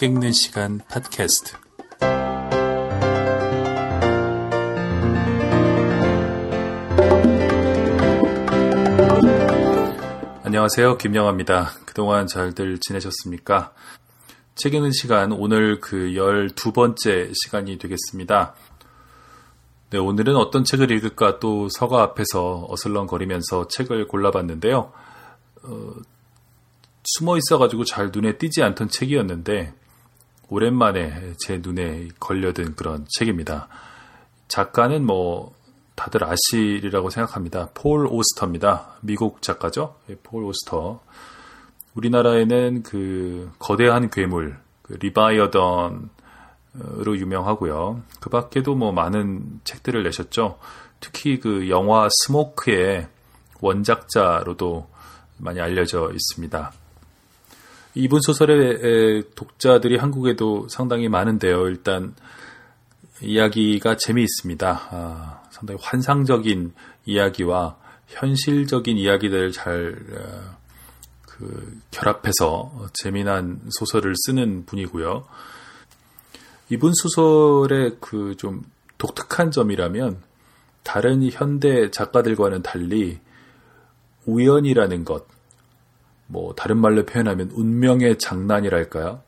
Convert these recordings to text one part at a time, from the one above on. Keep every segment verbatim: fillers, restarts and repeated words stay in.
책 읽는 시간 팟캐스트. 안녕하세요, 김영하입니다. 그동안 잘들 지내셨습니까? 책 읽는 시간, 오늘 그 열두 번째 시간이 되겠습니다. 네, 오늘은 어떤 책을 읽을까 또 서가 앞에서 어슬렁거리면서 책을 골라봤는데요. 어, 숨어 있어가지고 잘 눈에 띄지 않던 책이었는데 오랜만에 제 눈에 걸려든 그런 책입니다. 작가는 뭐 다들 아시리라고 생각합니다. 폴 오스터입니다. 미국 작가죠. 예, 폴 오스터. 우리나라에는 그 거대한 괴물, 그 리바이어던 으로 유명하고요. 그 밖에도 뭐 많은 책들을 내셨죠. 특히 그 영화 스모크의 원작자로도 많이 알려져 있습니다. 이분 소설의 독자들이 한국에도 상당히 많은데요. 일단 이야기가 재미있습니다. 아, 상당히 환상적인 이야기와 현실적인 이야기들을 잘 그 결합해서 재미난 소설을 쓰는 분이고요. 이분 소설의 그 좀 독특한 점이라면 다른 현대 작가들과는 달리 우연이라는 것, 뭐 다른 말로 표현하면 운명의 장난이랄까요?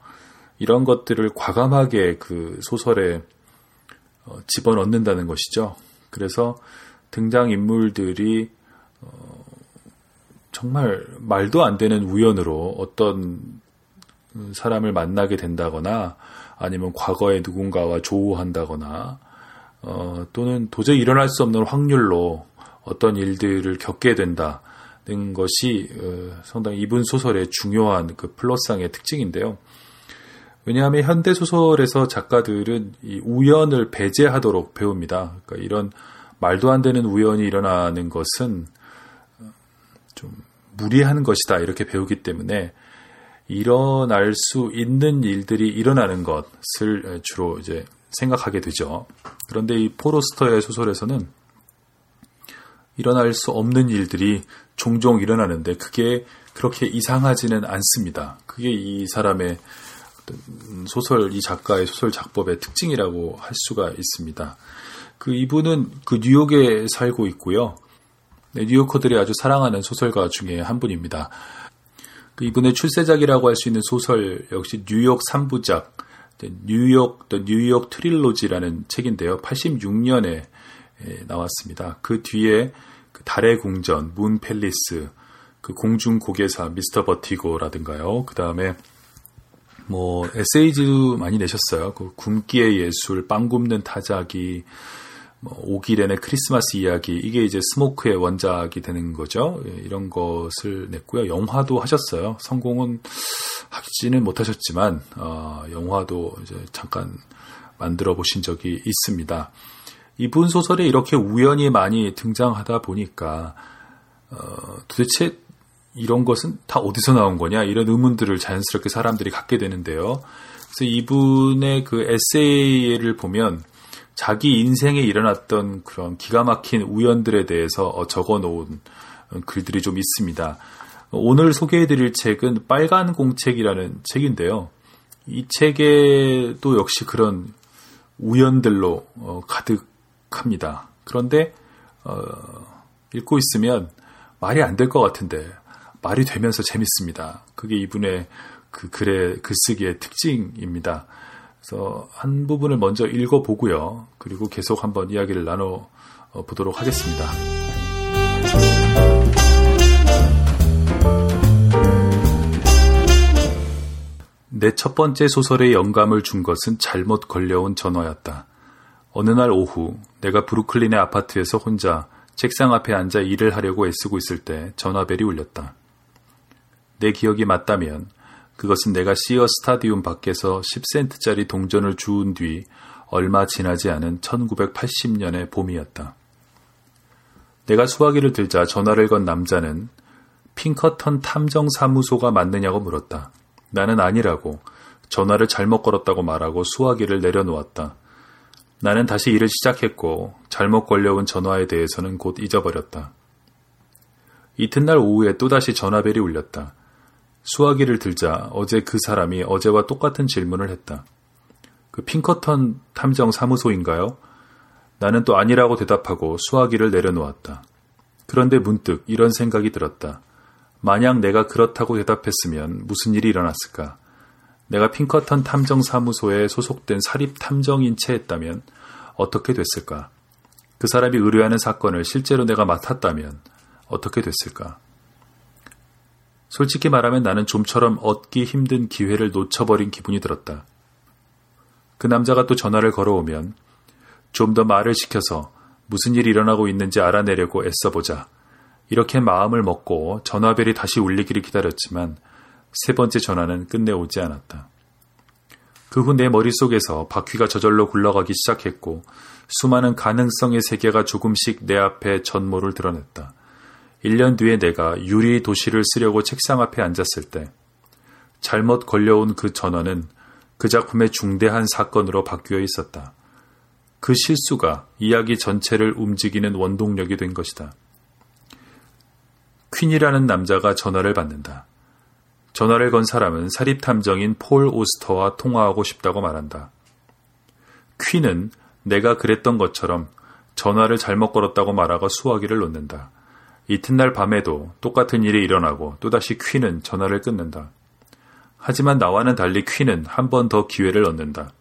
이런 것들을 과감하게 그 소설에 어, 집어넣는다는 것이죠. 그래서 등장인물들이 어, 정말 말도 안 되는 우연으로 어떤 사람을 만나게 된다거나 아니면 과거에 누군가와 조우한다거나 어, 또는 도저히 일어날 수 없는 확률로 어떤 일들을 겪게 된다는 것이 어, 상당히 이분 소설의 중요한 그 플롯상의 특징인데요. 왜냐하면 현대 소설에서 작가들은 이 우연을 배제하도록 배웁니다. 그러니까 이런 말도 안 되는 우연이 일어나는 것은 좀 무리한 것이다 이렇게 배우기 때문에 일어날 수 있는 일들이 일어나는 것을 주로 이제 생각하게 되죠. 그런데 이 폴 오스터의 소설에서는 일어날 수 없는 일들이 종종 일어나는데 그게 그렇게 이상하지는 않습니다. 그게 이 사람의 소설, 이 작가의 소설 작법의 특징이라고 할 수가 있습니다. 그 이분은 그 뉴욕에 살고 있고요. 네, 뉴요커들이 아주 사랑하는 소설가 중에 한 분입니다. 이분의 출세작이라고 할 수 있는 소설 역시 뉴욕 삼 부작, 뉴욕, The 뉴욕 트릴로지라는 책인데요. 팔십육 년에 나왔습니다. 그 뒤에 달의 궁전, 문 팰리스, 그 공중 고개사, 미스터 버티고라든가요. 그 다음에 뭐 에세이도 많이 내셨어요. 그 굶기의 예술, 빵 굽는 타자기, 뭐 오기렌의 크리스마스 이야기, 이게 이제 스모크의 원작이 되는 거죠. 예, 이런 것을 냈고요. 영화도 하셨어요. 성공은 하지는 못하셨지만 어, 영화도 이제 잠깐 만들어 보신 적이 있습니다. 이분 소설에 이렇게 우연히 많이 등장하다 보니까 어, 도대체 이런 것은 다 어디서 나온 거냐 이런 의문들을 자연스럽게 사람들이 갖게 되는데요. 그래서 이분의 그 에세이를 보면 자기 인생에 일어났던 그런 기가 막힌 우연들에 대해서 적어놓은 글들이 좀 있습니다. 오늘 소개해드릴 책은 빨간 공책이라는 책인데요. 이 책에도 역시 그런 우연들로 가득합니다. 그런데 어, 읽고 있으면 말이 안 될 것 같은데 말이 되면서 재밌습니다. 그게 이분의 그 글의 글쓰기의 특징입니다. 그래서 한 부분을 먼저 읽어보고요. 그리고 계속 한번 이야기를 나눠보도록 하겠습니다. 내 첫 번째 소설에 영감을 준 것은 잘못 걸려온 전화였다. 어느 날 오후 내가 브루클린의 아파트에서 혼자 책상 앞에 앉아 일을 하려고 애쓰고 있을 때 전화벨이 울렸다. 내 기억이 맞다면 그것은 내가 시어 스타디움 밖에서 십 센트짜리 동전을 주운 뒤 얼마 지나지 않은 천구백팔십 년의 봄이었다. 내가 수화기를 들자 전화를 건 남자는 핑커턴 탐정사무소가 맞느냐고 물었다. 나는 아니라고 전화를 잘못 걸었다고 말하고 수화기를 내려놓았다. 나는 다시 일을 시작했고 잘못 걸려온 전화에 대해서는 곧 잊어버렸다. 이튿날 오후에 또다시 전화벨이 울렸다. 수화기를 들자 어제 그 사람이 어제와 똑같은 질문을 했다. 그 핑커턴 탐정 사무소인가요? 나는 또 아니라고 대답하고 수화기를 내려놓았다. 그런데 문득 이런 생각이 들었다. 만약 내가 그렇다고 대답했으면 무슨 일이 일어났을까? 내가 핑커턴 탐정 사무소에 소속된 사립 탐정인 채 했다면 어떻게 됐을까? 그 사람이 의뢰하는 사건을 실제로 내가 맡았다면 어떻게 됐을까? 솔직히 말하면 나는 좀처럼 얻기 힘든 기회를 놓쳐버린 기분이 들었다. 그 남자가 또 전화를 걸어오면 좀 더 말을 시켜서 무슨 일이 일어나고 있는지 알아내려고 애써보자. 이렇게 마음을 먹고 전화벨이 다시 울리기를 기다렸지만 세 번째 전화는 끝내 오지 않았다. 그 후 내 머릿속에서 바퀴가 저절로 굴러가기 시작했고 수많은 가능성의 세계가 조금씩 내 앞에 전모를 드러냈다. 일 년 뒤에 내가 유리 도시를 쓰려고 책상 앞에 앉았을 때 잘못 걸려온 그 전화는 그 작품의 중대한 사건으로 바뀌어 있었다. 그 실수가 이야기 전체를 움직이는 원동력이 된 것이다. 퀸이라는 남자가 전화를 받는다. 전화를 건 사람은 사립탐정인 폴 오스터와 통화하고 싶다고 말한다. 퀸은 내가 그랬던 것처럼 전화를 잘못 걸었다고 말하고 수화기를 놓는다. 이튿날 밤에도 똑같은 일이 일어나고 또다시 퀸은 전화를 끊는다. 하지만 나와는 달리 퀸은 한 번 더 기회를 얻는다.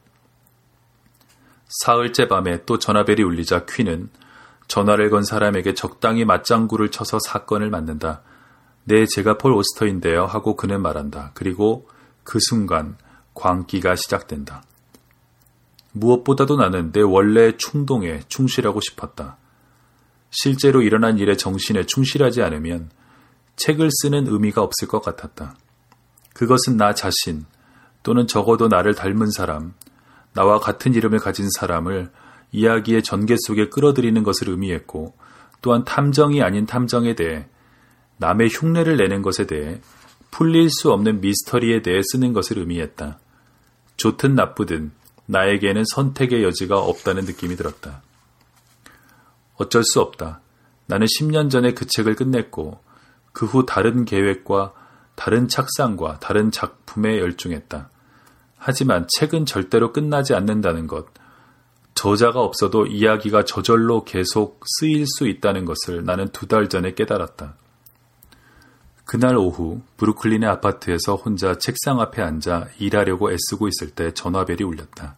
사흘째 밤에 또 전화벨이 울리자 퀸은 전화를 건 사람에게 적당히 맞장구를 쳐서 사건을 맞는다. 네, 제가 폴 오스터인데요 하고 그는 말한다. 그리고 그 순간 광기가 시작된다. 무엇보다도 나는 내 원래의 충동에 충실하고 싶었다. 실제로 일어난 일의 정신에 충실하지 않으면 책을 쓰는 의미가 없을 것 같았다. 그것은 나 자신 또는 적어도 나를 닮은 사람, 나와 같은 이름을 가진 사람을 이야기의 전개 속에 끌어들이는 것을 의미했고 또한 탐정이 아닌 탐정에 대해 남의 흉내를 내는 것에 대해 풀릴 수 없는 미스터리에 대해 쓰는 것을 의미했다. 좋든 나쁘든 나에게는 선택의 여지가 없다는 느낌이 들었다. 어쩔 수 없다. 나는 십 년 전에 그 책을 끝냈고 그 후 다른 계획과 다른 착상과 다른 작품에 열중했다. 하지만 책은 절대로 끝나지 않는다는 것, 저자가 없어도 이야기가 저절로 계속 쓰일 수 있다는 것을 나는 두 달 전에 깨달았다. 그날 오후 브루클린의 아파트에서 혼자 책상 앞에 앉아 일하려고 애쓰고 있을 때 전화벨이 울렸다.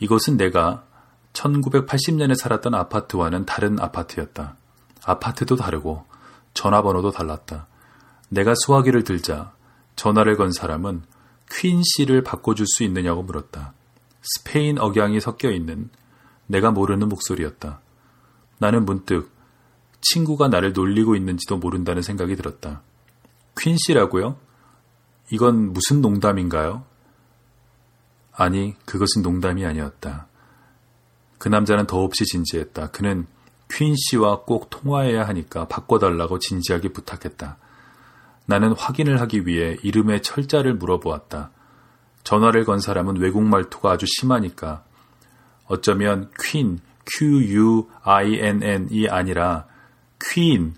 이곳은 내가 천구백팔십 년에 살았던 아파트와는 다른 아파트였다. 아파트도 다르고 전화번호도 달랐다. 내가 수화기를 들자 전화를 건 사람은 퀸 씨를 바꿔줄 수 있느냐고 물었다. 스페인 억양이 섞여 있는 내가 모르는 목소리였다. 나는 문득 친구가 나를 놀리고 있는지도 모른다는 생각이 들었다. 퀸 씨라고요? 이건 무슨 농담인가요? 아니, 그것은 농담이 아니었다. 그 남자는 더없이 진지했다. 그는 퀸 씨와 꼭 통화해야 하니까 바꿔달라고 진지하게 부탁했다. 나는 확인을 하기 위해 이름의 철자를 물어보았다. 전화를 건 사람은 외국 말투가 아주 심하니까 어쩌면 퀸, 큐 유 아이 엔 엔이 아니라 퀸,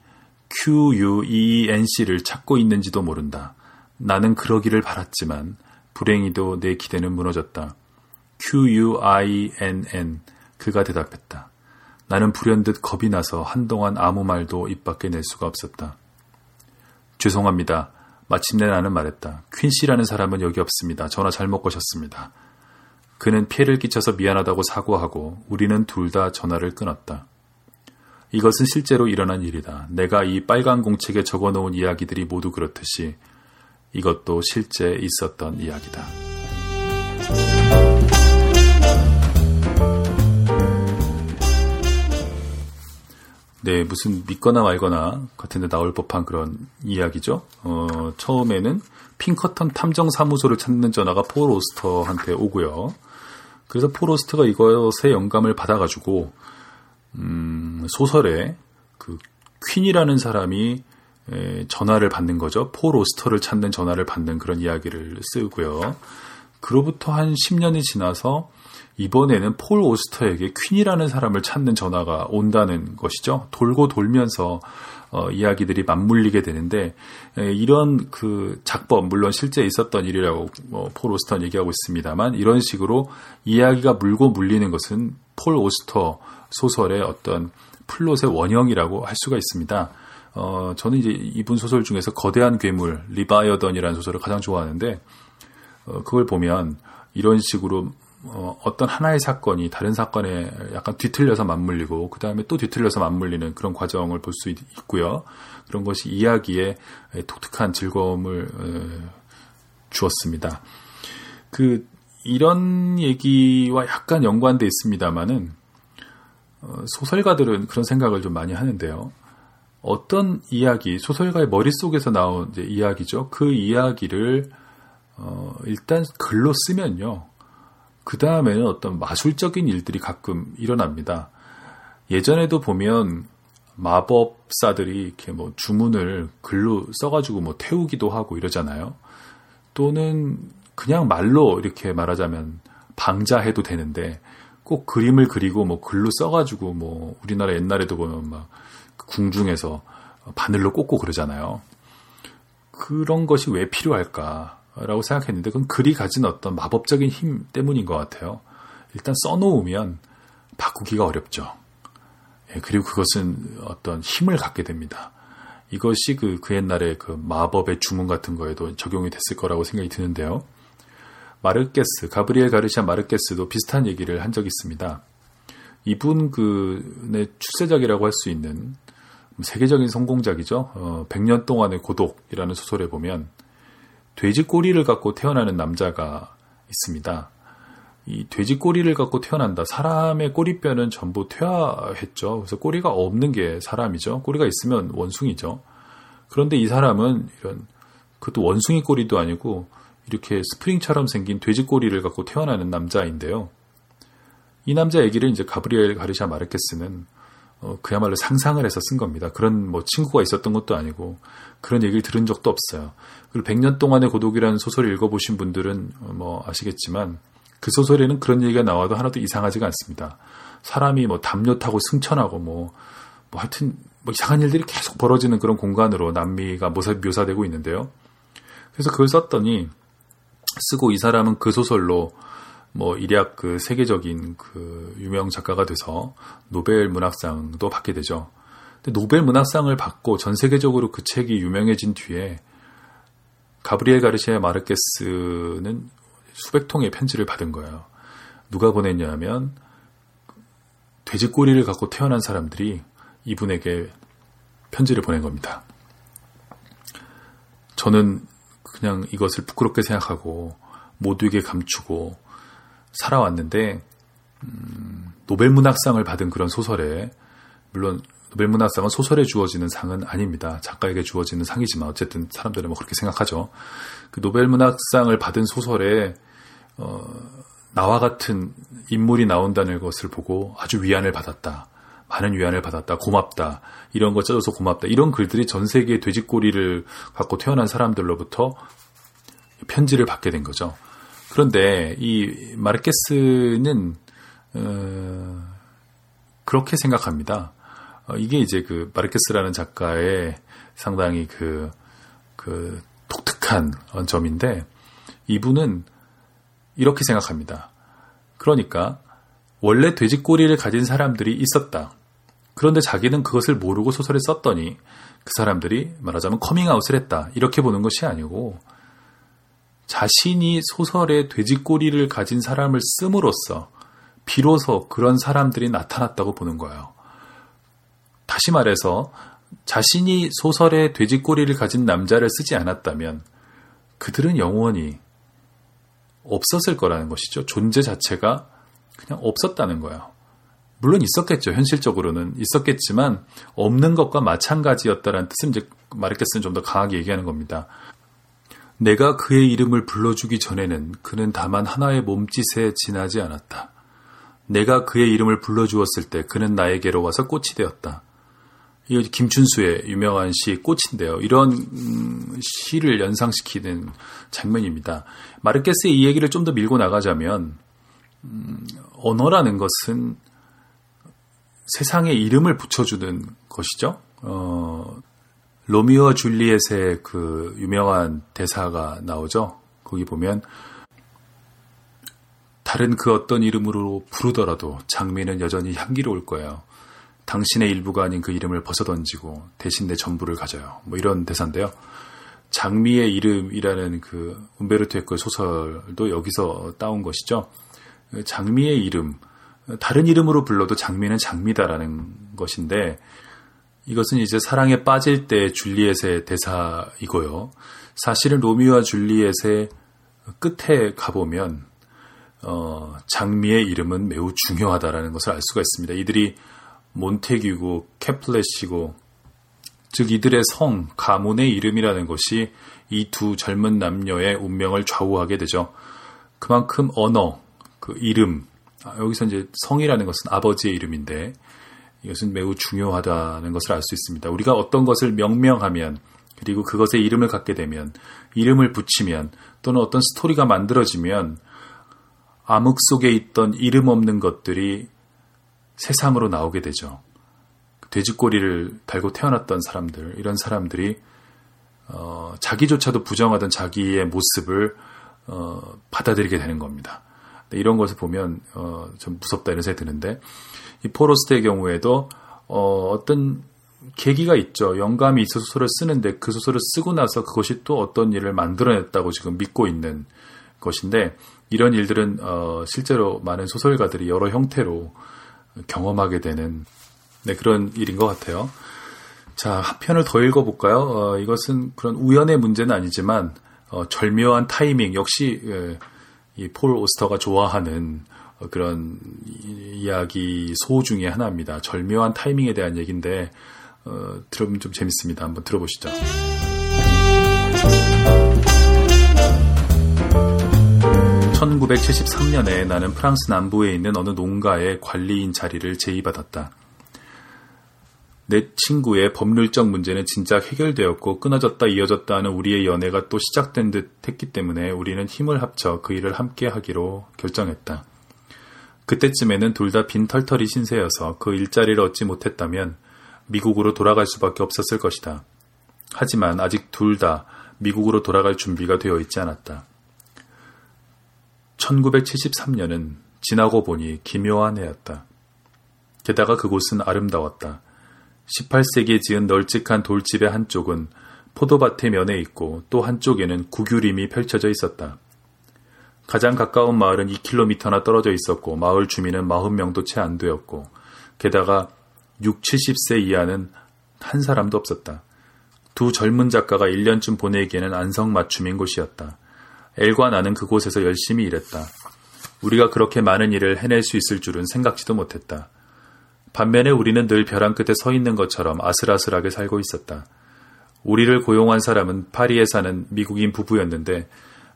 큐 유 이 이 엔 씨를 찾고 있는지도 모른다. 나는 그러기를 바랐지만 불행히도 내 기대는 무너졌다. 큐 유 아이 엔 엔, 그가 대답했다. 나는 불현듯 겁이 나서 한동안 아무 말도 입 밖에 낼 수가 없었다. 죄송합니다. 마침내 나는 말했다. 퀸 씨라는 사람은 여기 없습니다. 전화 잘못 거셨습니다. 그는 피해를 끼쳐서 미안하다고 사과하고 우리는 둘 다 전화를 끊었다. 이것은 실제로 일어난 일이다. 내가 이 빨간 공책에 적어놓은 이야기들이 모두 그렇듯이 이것도 실제 있었던 이야기다. 네, 무슨 믿거나 말거나 같은데 나올 법한 그런 이야기죠. 어, 처음에는 핑커턴 탐정사무소를 찾는 전화가 폴 오스터한테 오고요. 그래서 폴 오스터가 이것에 영감을 받아가지고 음, 소설에 그 퀸이라는 사람이 에, 전화를 받는 거죠. 폴 오스터를 찾는 전화를 받는 그런 이야기를 쓰고요. 그로부터 한 십 년이 지나서 이번에는 폴 오스터에게 퀸이라는 사람을 찾는 전화가 온다는 것이죠. 돌고 돌면서 어, 이야기들이 맞물리게 되는데, 에, 이런 그 작법, 물론 실제 있었던 일이라고 뭐 폴 오스터는 얘기하고 있습니다만, 이런 식으로 이야기가 물고 물리는 것은 폴 오스터 소설의 어떤 플롯의 원형이라고 할 수가 있습니다. 어, 저는 이제 이분 소설 중에서 거대한 괴물, 리바이어던이라는 소설을 가장 좋아하는데, 어, 그걸 보면 이런 식으로 어, 어떤 하나의 사건이 다른 사건에 약간 뒤틀려서 맞물리고, 그 다음에 또 뒤틀려서 맞물리는 그런 과정을 볼 수 있고요. 그런 것이 이야기에 독특한 즐거움을 에, 주었습니다. 그, 이런 얘기와 약간 연관돼 있습니다만은, 어, 소설가들은 그런 생각을 좀 많이 하는데요. 어떤 이야기, 소설가의 머릿속에서 나온 이제 이야기죠. 그 이야기를 어, 일단 글로 쓰면요, 그 다음에는 어떤 마술적인 일들이 가끔 일어납니다. 예전에도 보면 마법사들이 이렇게 뭐 주문을 글로 써가지고 뭐 태우기도 하고 이러잖아요. 또는 그냥 말로 이렇게 말하자면 방자해도 되는데, 꼭 그림을 그리고 뭐 글로 써가지고 뭐 우리나라 옛날에도 보면 막 궁중에서 바늘로 꽂고 그러잖아요. 그런 것이 왜 필요할까라고 생각했는데, 그건 글이 가진 어떤 마법적인 힘 때문인 것 같아요. 일단 써놓으면 바꾸기가 어렵죠. 예, 그리고 그것은 어떤 힘을 갖게 됩니다. 이것이 그, 그 옛날에 그 마법의 주문 같은 거에도 적용이 됐을 거라고 생각이 드는데요. 마르케스, 가브리엘 가르시아 마르케스도 비슷한 얘기를 한 적이 있습니다. 이분 그의 출세작이라고 할 수 있는 세계적인 성공작이죠. 어, 백 년 동안의 고독이라는 소설에 보면 돼지 꼬리를 갖고 태어나는 남자가 있습니다. 이 돼지 꼬리를 갖고 태어난다. 사람의 꼬리뼈는 전부 퇴화했죠. 그래서 꼬리가 없는 게 사람이죠. 꼬리가 있으면 원숭이죠. 그런데 이 사람은 이런, 그것도 원숭이 꼬리도 아니고 이렇게 스프링처럼 생긴 돼지 꼬리를 갖고 태어나는 남자인데요. 이 남자 얘기를 이제 가브리엘 가르시아 마르케스는 어, 그야말로 상상을 해서 쓴 겁니다. 그런 뭐 친구가 있었던 것도 아니고 그런 얘기를 들은 적도 없어요. 그리고 백 년 동안의 고독이라는 소설을 읽어보신 분들은 뭐 아시겠지만, 그 소설에는 그런 얘기가 나와도 하나도 이상하지가 않습니다. 사람이 뭐 담요타고 승천하고 뭐, 뭐 하여튼 뭐 이상한 일들이 계속 벌어지는 그런 공간으로 남미가 묘사, 묘사되고 있는데요. 그래서 그걸 썼더니, 쓰고 이 사람은 그 소설로 뭐 일약 그 세계적인 그 유명 작가가 돼서 노벨 문학상도 받게 되죠. 근데 노벨 문학상을 받고 전 세계적으로 그 책이 유명해진 뒤에 가브리엘 가르시아 마르케스는 수백 통의 편지를 받은 거예요. 누가 보냈냐면 돼지꼬리를 갖고 태어난 사람들이 이분에게 편지를 보낸 겁니다. 저는 그냥 이것을 부끄럽게 생각하고 모두에게 감추고 살아왔는데, 음, 노벨문학상을 받은 그런 소설에, 물론 노벨문학상은 소설에 주어지는 상은 아닙니다. 작가에게 주어지는 상이지만 어쨌든 사람들은 뭐 그렇게 생각하죠. 그 노벨문학상을 받은 소설에 어, 나와 같은 인물이 나온다는 것을 보고 아주 위안을 받았다. 많은 위안을 받았다. 고맙다. 이런 거 짜줘서 고맙다. 이런 글들이 전 세계의 돼지꼬리를 갖고 태어난 사람들로부터 편지를 받게 된 거죠. 그런데 이 마르케스는 어, 그렇게 생각합니다. 어, 이게 이제 그 마르케스라는 작가의 상당히 그, 그 독특한 점인데, 이분은 이렇게 생각합니다. 그러니까 원래 돼지꼬리를 가진 사람들이 있었다. 그런데 자기는 그것을 모르고 소설에 썼더니 그 사람들이 말하자면 커밍아웃을 했다. 이렇게 보는 것이 아니고, 자신이 소설에 돼지꼬리를 가진 사람을 씀으로써 비로소 그런 사람들이 나타났다고 보는 거예요. 다시 말해서 자신이 소설에 돼지꼬리를 가진 남자를 쓰지 않았다면 그들은 영원히 없었을 거라는 것이죠. 존재 자체가 그냥 없었다는 거예요. 물론 있었겠죠. 현실적으로는 있었겠지만 없는 것과 마찬가지였다라는 뜻은 이제 마르케스는 좀 더 강하게 얘기하는 겁니다. 내가 그의 이름을 불러주기 전에는 그는 다만 하나의 몸짓에 지나지 않았다. 내가 그의 이름을 불러주었을 때 그는 나에게로 와서 꽃이 되었다. 이거 김춘수의 유명한 시 꽃인데요. 이런 음, 시를 연상시키는 장면입니다. 마르케스의 이 얘기를 좀 더 밀고 나가자면, 음, 언어라는 것은 세상에 이름을 붙여주는 것이죠. 어, 로미오와 줄리엣의 그 유명한 대사가 나오죠. 거기 보면 다른 그 어떤 이름으로 부르더라도 장미는 여전히 향기로울 거예요. 당신의 일부가 아닌 그 이름을 벗어던지고 대신 내 전부를 가져요. 뭐 이런 대사인데요. 장미의 이름이라는 그 움베르토 에코의 소설도 여기서 따온 것이죠. 장미의 이름, 다른 이름으로 불러도 장미는 장미다라는 것인데 이것은 이제 사랑에 빠질 때 줄리엣의 대사이고요. 사실은 로미오와 줄리엣의 끝에 가보면 어, 장미의 이름은 매우 중요하다라는 것을 알 수가 있습니다. 이들이 몬테규고 캐플렛이고 즉 이들의 성, 가문의 이름이라는 것이 이 두 젊은 남녀의 운명을 좌우하게 되죠. 그만큼 언어, 그 이름, 아, 여기서 이제 성이라는 것은 아버지의 이름인데 이것은 매우 중요하다는 것을 알 수 있습니다. 우리가 어떤 것을 명명하면 그리고 그것에 이름을 갖게 되면 이름을 붙이면 또는 어떤 스토리가 만들어지면 암흑 속에 있던 이름 없는 것들이 세상으로 나오게 되죠. 돼지꼬리를 달고 태어났던 사람들, 이런 사람들이 어, 자기조차도 부정하던 자기의 모습을 어, 받아들이게 되는 겁니다. 이런 것을 보면 어, 좀 무섭다 이런 생각이 드는데 이 포로스트의 경우에도 어, 어떤 계기가 있죠. 영감이 있어 소설을 쓰는데 그 소설을 쓰고 나서 그것이 또 어떤 일을 만들어냈다고 지금 믿고 있는 것인데 이런 일들은 어, 실제로 많은 소설가들이 여러 형태로 경험하게 되는 네, 그런 일인 것 같아요. 자, 한 편을 더 읽어볼까요? 어, 이것은 그런 우연의 문제는 아니지만 어, 절묘한 타이밍 역시 예, 이 폴 오스터가 좋아하는 어, 그런 이야기 소 중에 하나입니다. 절묘한 타이밍에 대한 얘기인데 어, 들으면 좀 재밌습니다. 한번 들어보시죠. 천구백칠십삼 년에 나는 프랑스 남부에 있는 어느 농가의 관리인 자리를 제의받았다. 내 친구의 법률적 문제는 진작 해결되었고 끊어졌다 이어졌다 하는 우리의 연애가 또 시작된 듯 했기 때문에 우리는 힘을 합쳐 그 일을 함께 하기로 결정했다. 그때쯤에는 둘 다 빈털털이 신세여서 그 일자리를 얻지 못했다면 미국으로 돌아갈 수밖에 없었을 것이다. 하지만 아직 둘 다 미국으로 돌아갈 준비가 되어 있지 않았다. 천구백칠십삼 년은 지나고 보니 기묘한 해였다. 게다가 그곳은 아름다웠다. 십팔 세기에 지은 널찍한 돌집의 한쪽은 포도밭의 면에 있고 또 한쪽에는 구규림이 펼쳐져 있었다. 가장 가까운 마을은 이 킬로미터나 떨어져 있었고 마을 주민은 사십 명도 채 안 되었고 게다가 육십, 칠십 세 이하는 한 사람도 없었다. 두 젊은 작가가 일 년쯤 보내기에는 안성맞춤인 곳이었다. 엘과 나는 그곳에서 열심히 일했다. 우리가 그렇게 많은 일을 해낼 수 있을 줄은 생각지도 못했다. 반면에 우리는 늘 벼랑 끝에 서 있는 것처럼 아슬아슬하게 살고 있었다. 우리를 고용한 사람은 파리에 사는 미국인 부부였는데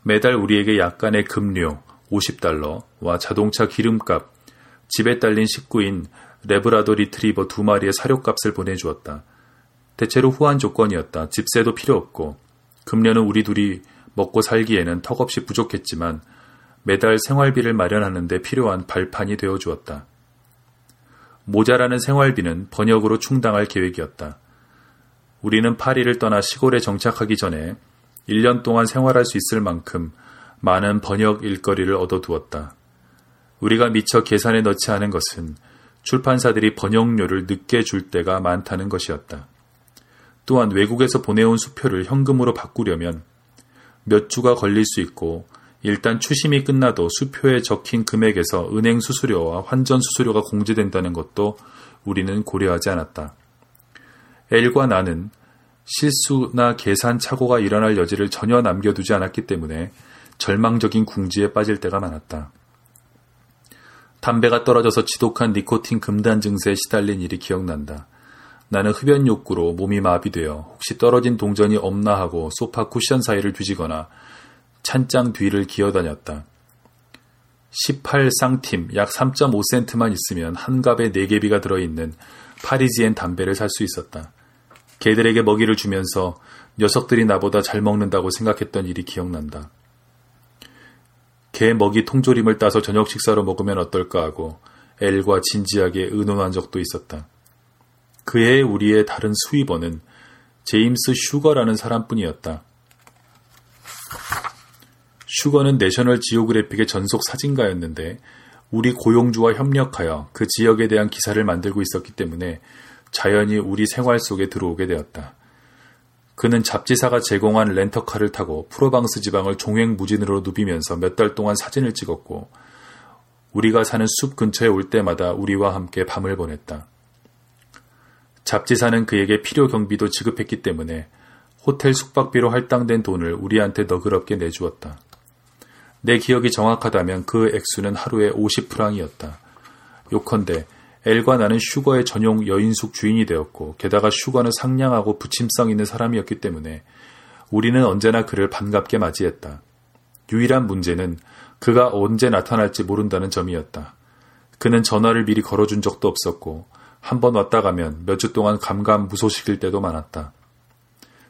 매달 우리에게 약간의 급료 오십 달러와 자동차 기름값, 집에 딸린 식구인 레브라도 리트리버 두 마리의 사료값을 보내주었다. 대체로 후한 조건이었다. 집세도 필요 없고 급료는 우리 둘이 먹고 살기에는 턱없이 부족했지만 매달 생활비를 마련하는 데 필요한 발판이 되어주었다. 모자라는 생활비는 번역으로 충당할 계획이었다. 우리는 파리를 떠나 시골에 정착하기 전에 일 년 동안 생활할 수 있을 만큼 많은 번역 일거리를 얻어두었다. 우리가 미처 계산에 넣지 않은 것은 출판사들이 번역료를 늦게 줄 때가 많다는 것이었다. 또한 외국에서 보내온 수표를 현금으로 바꾸려면 몇 주가 걸릴 수 있고 일단 추심이 끝나도 수표에 적힌 금액에서 은행 수수료와 환전 수수료가 공제된다는 것도 우리는 고려하지 않았다. 엘과 나는 실수나 계산 착오가 일어날 여지를 전혀 남겨두지 않았기 때문에 절망적인 궁지에 빠질 때가 많았다. 담배가 떨어져서 지독한 니코틴 금단 증세에 시달린 일이 기억난다. 나는 흡연 욕구로 몸이 마비되어 혹시 떨어진 동전이 없나 하고 소파 쿠션 사이를 뒤지거나 찬장 뒤를 기어다녔다. 십팔 상팀, 약 삼 점 오 센트만 있으면 한 갑에 네 개비가 들어있는 파리지엔 담배를 살 수 있었다. 개들에게 먹이를 주면서 녀석들이 나보다 잘 먹는다고 생각했던 일이 기억난다. 개 먹이 통조림을 따서 저녁 식사로 먹으면 어떨까 하고 엘과 진지하게 의논한 적도 있었다. 그해 우리의 다른 수입원은 제임스 슈거라는 사람뿐이었다. 슈거는 내셔널 지오그래픽의 전속 사진가였는데 우리 고용주와 협력하여 그 지역에 대한 기사를 만들고 있었기 때문에 자연히 우리 생활 속에 들어오게 되었다. 그는 잡지사가 제공한 렌터카를 타고 프로방스 지방을 종횡무진으로 누비면서 몇 달 동안 사진을 찍었고 우리가 사는 숲 근처에 올 때마다 우리와 함께 밤을 보냈다. 잡지사는 그에게 필요 경비도 지급했기 때문에 호텔 숙박비로 할당된 돈을 우리한테 너그럽게 내주었다. 내 기억이 정확하다면 그 액수는 하루에 오십 프랑이었다. 요컨대 엘과 나는 슈거의 전용 여인숙 주인이 되었고 게다가 슈거는 상냥하고 부침성 있는 사람이었기 때문에 우리는 언제나 그를 반갑게 맞이했다. 유일한 문제는 그가 언제 나타날지 모른다는 점이었다. 그는 전화를 미리 걸어준 적도 없었고 한번 왔다 가면 몇 주 동안 감감무소식일 때도 많았다.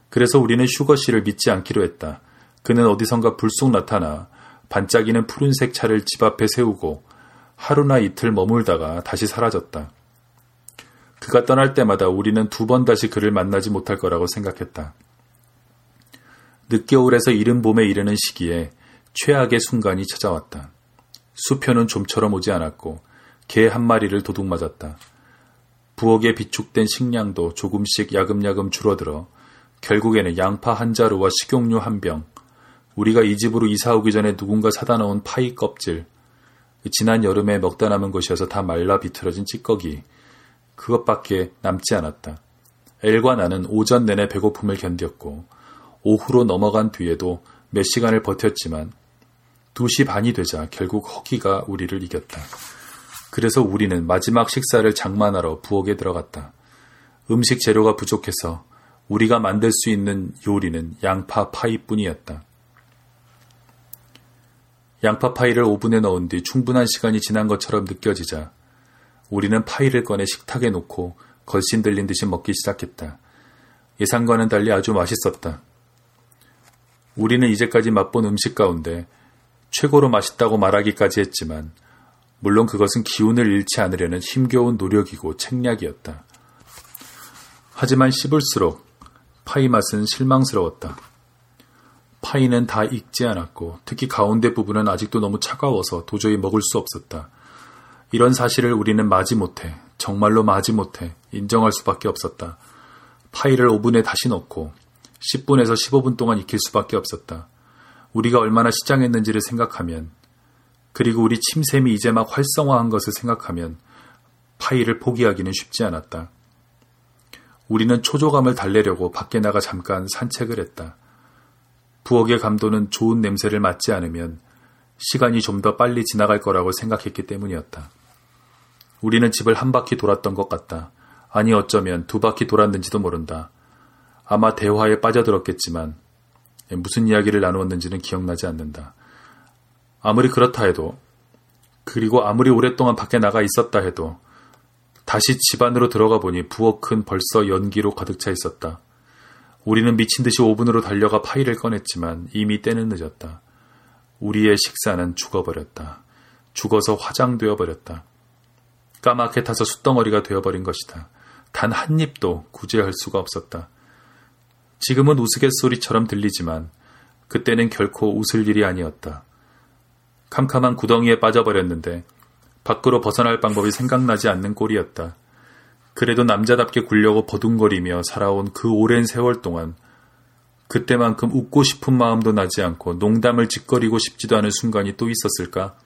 그래서 우리는 슈거 씨를 믿지 않기로 했다. 그는 어디선가 불쑥 나타나 반짝이는 푸른색 차를 집 앞에 세우고 하루나 이틀 머물다가 다시 사라졌다. 그가 떠날 때마다 우리는 두 번 다시 그를 만나지 못할 거라고 생각했다. 늦겨울에서 이른 봄에 이르는 시기에 최악의 순간이 찾아왔다. 수표는 좀처럼 오지 않았고 개 한 마리를 도둑 맞았다. 부엌에 비축된 식량도 조금씩 야금야금 줄어들어 결국에는 양파 한 자루와 식용유 한 병, 우리가 이 집으로 이사 오기 전에 누군가 사다 넣은 파이 껍질, 지난 여름에 먹다 남은 것이어서 다 말라 비틀어진 찌꺼기, 그것밖에 남지 않았다. 엘과 나는 오전 내내 배고픔을 견뎠고 오후로 넘어간 뒤에도 몇 시간을 버텼지만 두 시 반이 되자 결국 허기가 우리를 이겼다. 그래서 우리는 마지막 식사를 장만하러 부엌에 들어갔다. 음식 재료가 부족해서 우리가 만들 수 있는 요리는 양파 파이뿐이었다. 양파 파이를 오븐에 넣은 뒤 충분한 시간이 지난 것처럼 느껴지자 우리는 파이를 꺼내 식탁에 놓고 걸신 들린 듯이 먹기 시작했다. 예상과는 달리 아주 맛있었다. 우리는 이제까지 맛본 음식 가운데 최고로 맛있다고 말하기까지 했지만 물론 그것은 기운을 잃지 않으려는 힘겨운 노력이고 책략이었다. 하지만 씹을수록 파이 맛은 실망스러웠다. 파이는 다 익지 않았고 특히 가운데 부분은 아직도 너무 차가워서 도저히 먹을 수 없었다. 이런 사실을 우리는 마지못해, 정말로 마지못해 인정할 수밖에 없었다. 파이를 오븐에 다시 넣고 십 분에서 십오 분 동안 익힐 수밖에 없었다. 우리가 얼마나 시장했는지를 생각하면, 그리고 우리 침샘이 이제 막 활성화한 것을 생각하면 파이를 포기하기는 쉽지 않았다. 우리는 초조감을 달래려고 밖에 나가 잠깐 산책을 했다. 부엌의 감도는 좋은 냄새를 맡지 않으면 시간이 좀 더 빨리 지나갈 거라고 생각했기 때문이었다. 우리는 집을 한 바퀴 돌았던 것 같다. 아니 어쩌면 두 바퀴 돌았는지도 모른다. 아마 대화에 빠져들었겠지만 무슨 이야기를 나누었는지는 기억나지 않는다. 아무리 그렇다 해도, 그리고 아무리 오랫동안 밖에 나가 있었다 해도 다시 집 안으로 들어가 보니 부엌은 벌써 연기로 가득 차 있었다. 우리는 미친 듯이 오븐으로 달려가 파이를 꺼냈지만 이미 때는 늦었다. 우리의 식사는 죽어버렸다. 죽어서 화장되어 버렸다. 까맣게 타서 숯덩어리가 되어버린 것이다. 단 한 입도 구제할 수가 없었다. 지금은 우스갯소리처럼 들리지만 그때는 결코 웃을 일이 아니었다. 캄캄한 구덩이에 빠져버렸는데 밖으로 벗어날 방법이 생각나지 않는 꼴이었다. 그래도 남자답게 굴려고 버둥거리며 살아온 그 오랜 세월 동안 그때만큼 웃고 싶은 마음도 나지 않고 농담을 짓거리고 싶지도 않은 순간이 또 있었을까?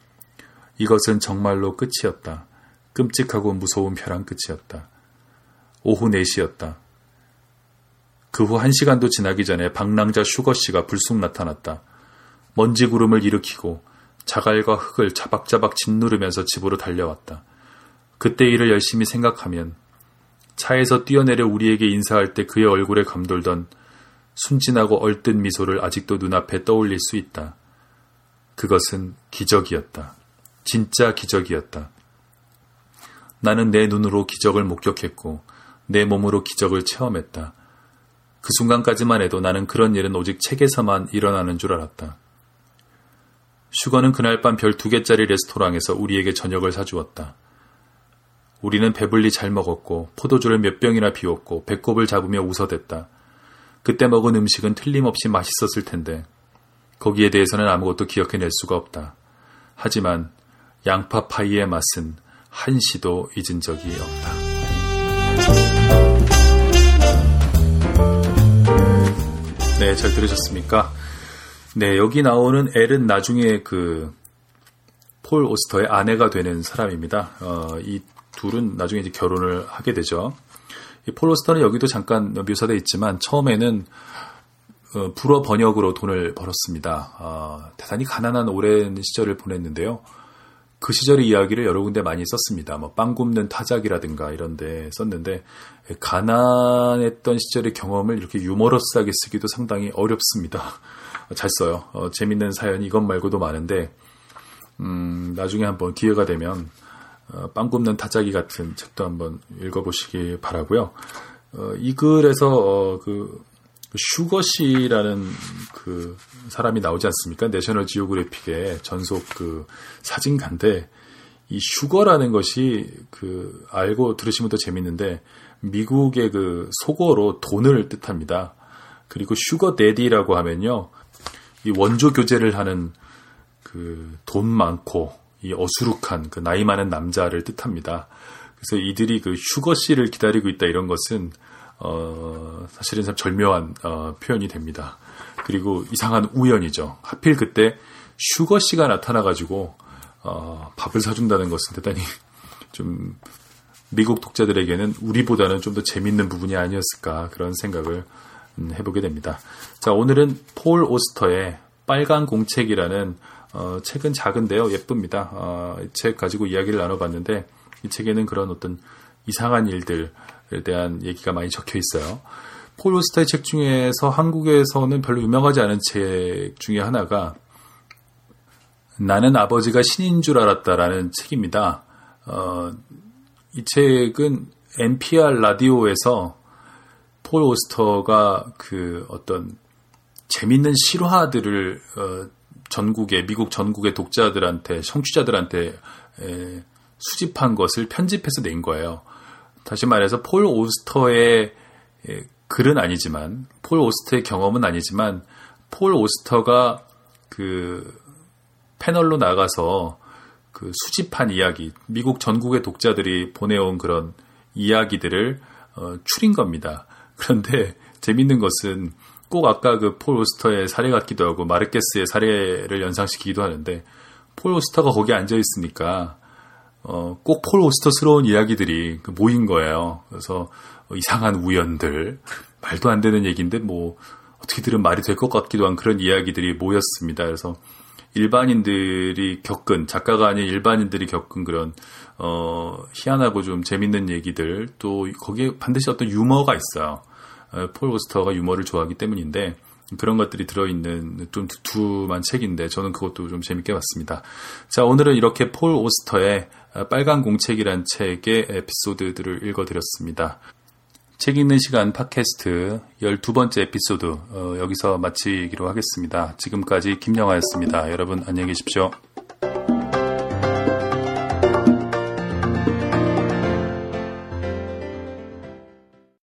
이것은 정말로 끝이었다. 끔찍하고 무서운 벼랑 끝이었다. 오후 네 시였다. 그 후 한 시간도 지나기 전에 방랑자 슈거 씨가 불쑥 나타났다. 먼지 구름을 일으키고 자갈과 흙을 자박자박 짓누르면서 집으로 달려왔다. 그때 일을 열심히 생각하면 차에서 뛰어내려 우리에게 인사할 때 그의 얼굴에 감돌던 순진하고 얼뜬 미소를 아직도 눈앞에 떠올릴 수 있다. 그것은 기적이었다. 진짜 기적이었다. 나는 내 눈으로 기적을 목격했고 내 몸으로 기적을 체험했다. 그 순간까지만 해도 나는 그런 일은 오직 책에서만 일어나는 줄 알았다. 슈거는 그날 밤 별 두 개짜리 레스토랑에서 우리에게 저녁을 사주었다. 우리는 배불리 잘 먹었고 포도주를 몇 병이나 비웠고 배꼽을 잡으며 웃어댔다. 그때 먹은 음식은 틀림없이 맛있었을 텐데 거기에 대해서는 아무것도 기억해낼 수가 없다. 하지만 양파 파이의 맛은 한시도 잊은 적이 없다. 네, 잘 들으셨습니까? 네, 여기 나오는 엘은 나중에 그 폴 오스터의 아내가 되는 사람입니다. 어, 이 둘은 나중에 이제 결혼을 하게 되죠. 이 폴 오스터는 여기도 잠깐 묘사되어 있지만 처음에는 어, 불어 번역으로 돈을 벌었습니다. 어, 대단히 가난한 오랜 시절을 보냈는데요. 그 시절의 이야기를 여러 군데 많이 썼습니다. 뭐 빵 굽는 타작이라든가 이런 데 썼는데 가난했던 시절의 경험을 이렇게 유머러스하게 쓰기도 상당히 어렵습니다. 잘 써요. 어, 재밌는 사연이 이것 말고도 많은데 음, 나중에 한번 기회가 되면 어, 빵 굽는 타짜기 같은 책도 한번 읽어보시기 바라고요. 어, 이 글에서 어, 그 슈거시라는 그 사람이 나오지 않습니까? 내셔널 지오그래픽의 전속 그 사진가인데 이 슈거라는 것이 그 알고 들으시면 더 재밌는데 미국의 그 속어로 돈을 뜻합니다. 그리고 슈거 데디라고 하면요, 이 원조 교제를 하는 그 돈 많고 이 어수룩한 그 나이 많은 남자를 뜻합니다. 그래서 이들이 그 슈거 씨를 기다리고 있다 이런 것은 어 사실은 참 절묘한 어, 표현이 됩니다. 그리고 이상한 우연이죠. 하필 그때 슈거 씨가 나타나가지고 어, 밥을 사준다는 것은 대단히 좀 미국 독자들에게는 우리보다는 좀 더 재밌는 부분이 아니었을까 그런 생각을 해보게 됩니다. 자, 오늘은 폴 오스터의 빨간 공책이라는 어, 책은 작은데요, 예쁩니다. 어, 이 책 가지고 이야기를 나눠봤는데 이 책에는 그런 어떤 이상한 일들에 대한 얘기가 많이 적혀 있어요. 폴 오스터의 책 중에서 한국에서는 별로 유명하지 않은 책 중에 하나가 나는 아버지가 신인 줄 알았다라는 책입니다. 어, 이 책은 엔 피 알 라디오에서 폴 오스터가 그 어떤 재밌는 실화들을 어, 전국의 미국 전국의 독자들한테 청취자들한테 에, 수집한 것을 편집해서 낸 거예요. 다시 말해서 폴 오스터의 에, 글은 아니지만 폴 오스터의 경험은 아니지만 폴 오스터가 그 패널로 나가서 그 수집한 이야기, 미국 전국의 독자들이 보내온 그런 이야기들을 어, 추린 겁니다. 그런데 재밌는 것은 꼭 아까 그 폴 오스터의 사례 같기도 하고 마르케스의 사례를 연상시키기도 하는데 폴 오스터가 거기 앉아 있으니까 어, 꼭 폴 오스터스러운 이야기들이 모인 거예요. 그래서 이상한 우연들, 말도 안 되는 얘기인데 뭐 어떻게 들으면 말이 될 것 같기도 한 그런 이야기들이 모였습니다. 그래서 일반인들이 겪은, 작가가 아닌 일반인들이 겪은 그런 어, 희한하고 좀 재밌는 얘기들, 또 거기에 반드시 어떤 유머가 있어요. 폴 오스터가 유머를 좋아하기 때문인데 그런 것들이 들어있는 좀 두툼한 책인데 저는 그것도 좀 재밌게 봤습니다. 자, 오늘은 이렇게 폴 오스터의 빨간 공책이란 책의 에피소드들을 읽어드렸습니다. 책 읽는 시간 팟캐스트 열두 번째 에피소드 어, 여기서 마치기로 하겠습니다. 지금까지 김영하였습니다. 여러분 안녕히 계십시오.